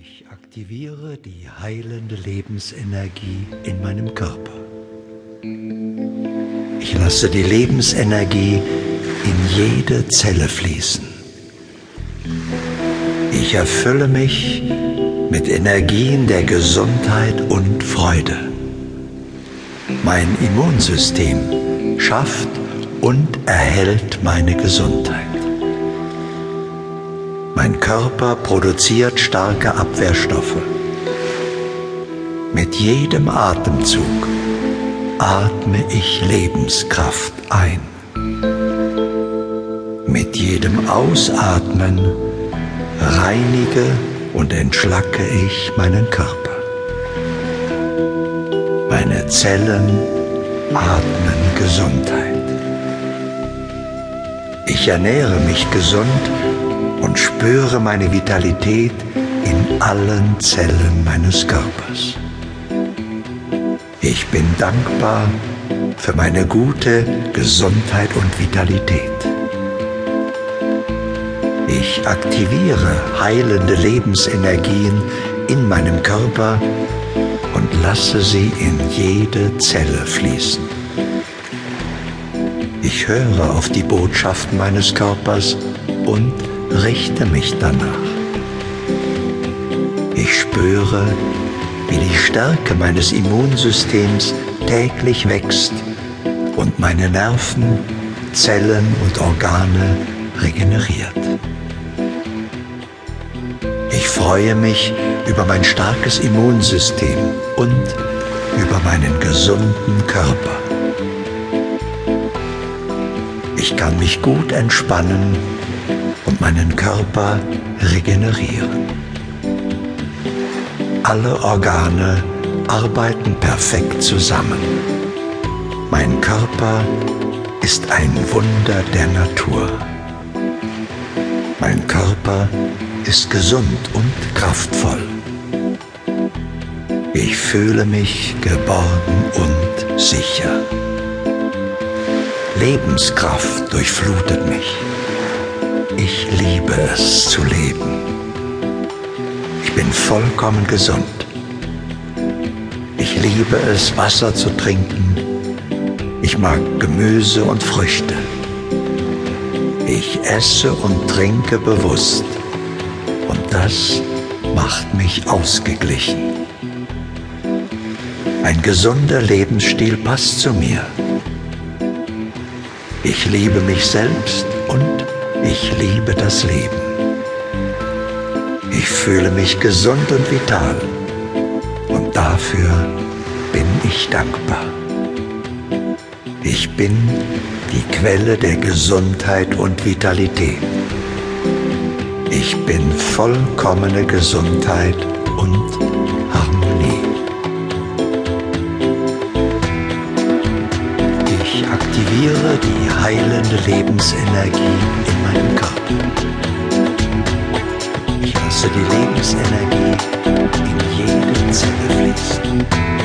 Ich aktiviere die heilende Lebensenergie in meinem Körper. Ich lasse die Lebensenergie in jede Zelle fließen. Ich erfülle mich mit Energien der Gesundheit und Freude. Mein Immunsystem schafft und erhält meine Gesundheit. Mein Körper produziert starke Abwehrstoffe. Mit jedem Atemzug atme ich Lebenskraft ein. Mit jedem Ausatmen reinige und entschlacke ich meinen Körper. Meine Zellen atmen Gesundheit. Ich ernähre mich gesund und spüre meine Vitalität in allen Zellen meines Körpers. Ich bin dankbar für meine gute Gesundheit und Vitalität. Ich aktiviere heilende Lebensenergien in meinem Körper und lasse sie in jede Zelle fließen. Ich höre auf die Botschaften meines Körpers und richte mich danach. Ich spüre, wie die Stärke meines Immunsystems täglich wächst und meine Nerven, Zellen und Organe regeneriert. Ich freue mich über mein starkes Immunsystem und über meinen gesunden Körper. Ich kann mich gut entspannen und meinen Körper regenerieren. Alle Organe arbeiten perfekt zusammen. Mein Körper ist ein Wunder der Natur. Mein Körper ist gesund und kraftvoll. Ich fühle mich geborgen und sicher. Lebenskraft durchflutet mich. Ich liebe es zu leben. Ich bin vollkommen gesund. Ich liebe es, Wasser zu trinken. Ich mag Gemüse und Früchte. Ich esse und trinke bewusst. Und das macht mich ausgeglichen. Ein gesunder Lebensstil passt zu mir. Ich liebe mich selbst und ich liebe das Leben. Ich fühle mich gesund und vital und dafür bin ich dankbar. Ich bin die Quelle der Gesundheit und Vitalität. Ich bin vollkommene Gesundheit und Harmonie. Ich aktiviere die heilende Lebensenergie in meinem Körper. Ich lasse die Lebensenergie in jede Zelle fließen.